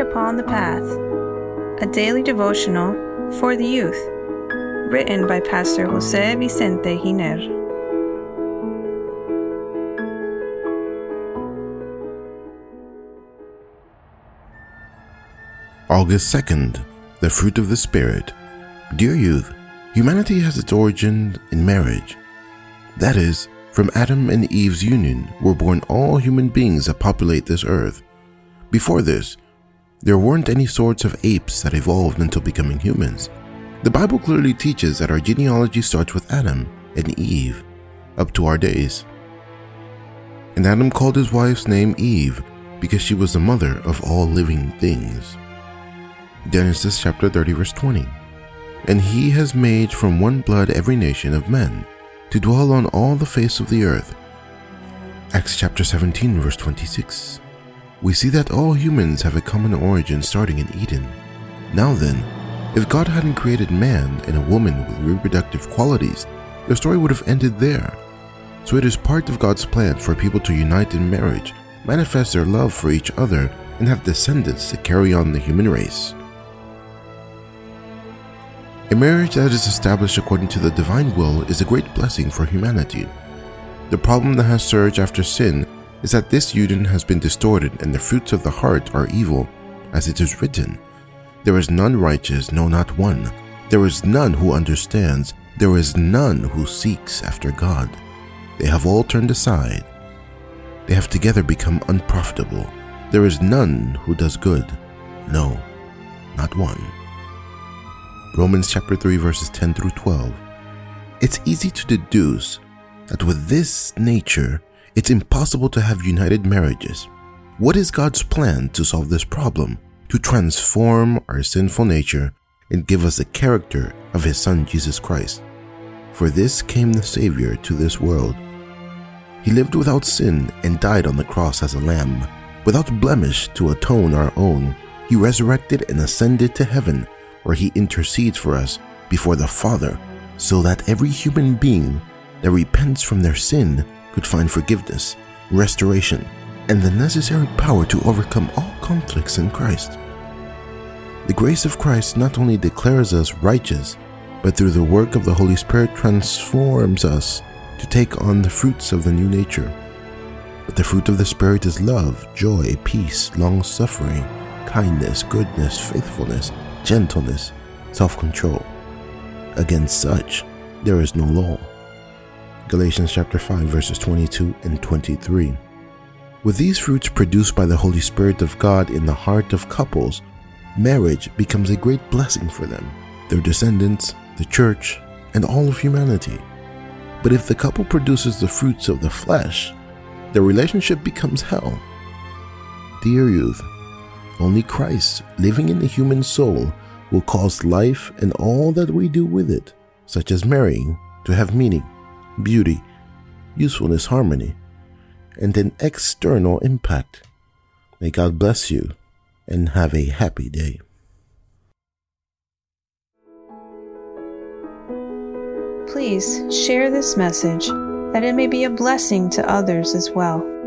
Spirit Upon the Path, a daily devotional for the youth, written by Pastor Jose Vicente Giner. August 2nd, The Fruit of the Spirit. Dear youth, humanity has its origin in marriage. That is, from Adam and Eve's union were born all human beings that populate this earth. Before this, there weren't any sorts of apes that evolved until becoming humans. The Bible clearly teaches that our genealogy starts with Adam and Eve, up to our days. And Adam called his wife's name Eve because she was the mother of all living things. Genesis chapter 30 verse 20. And he has made from one blood every nation of men to dwell on all the face of the earth. Acts chapter 17 verse 26. We see that all humans have a common origin starting in Eden. Now then, if God hadn't created man and a woman with reproductive qualities, the story would have ended there. So it is part of God's plan for people to unite in marriage, manifest their love for each other, and have descendants to carry on the human race. A marriage that is established according to the divine will is a great blessing for humanity. The problem that has surged after sin is that this union has been distorted and the fruits of the heart are evil, as it is written. There is none righteous, no not one. There is none who understands. There is none who seeks after God. They have all turned aside. They have together become unprofitable. There is none who does good, no, not one. Romans chapter 3 verses 10 through 12. It's easy to deduce that with this nature, it's impossible to have united marriages. What is God's plan to solve this problem, to transform our sinful nature and give us the character of His Son Jesus Christ? For this came the Savior to this world. He lived without sin and died on the cross as a lamb, without blemish, to atone our own. He resurrected and ascended to heaven, where He intercedes for us before the Father, so that every human being that repents from their sin could find forgiveness, restoration, and the necessary power to overcome all conflicts in Christ. The grace of Christ not only declares us righteous, but through the work of the Holy Spirit transforms us to take on the fruits of the new nature. But the fruit of the Spirit is love, joy, peace, long-suffering, kindness, goodness, faithfulness, gentleness, self-control. Against such, there is no law. Galatians chapter 5 verses 22 and 23. With these fruits produced by the Holy Spirit of God in the heart of couples, marriage becomes a great blessing for them, their descendants, the church, and all of humanity. But if the couple produces the fruits of the flesh, their relationship becomes hell. Dear youth, only Christ living in the human soul will cause life and all that we do with it, such as marrying, to have meaning, beauty, usefulness, harmony, and an external impact. May God bless you and have a happy day. Please share this message that it may be a blessing to others as well.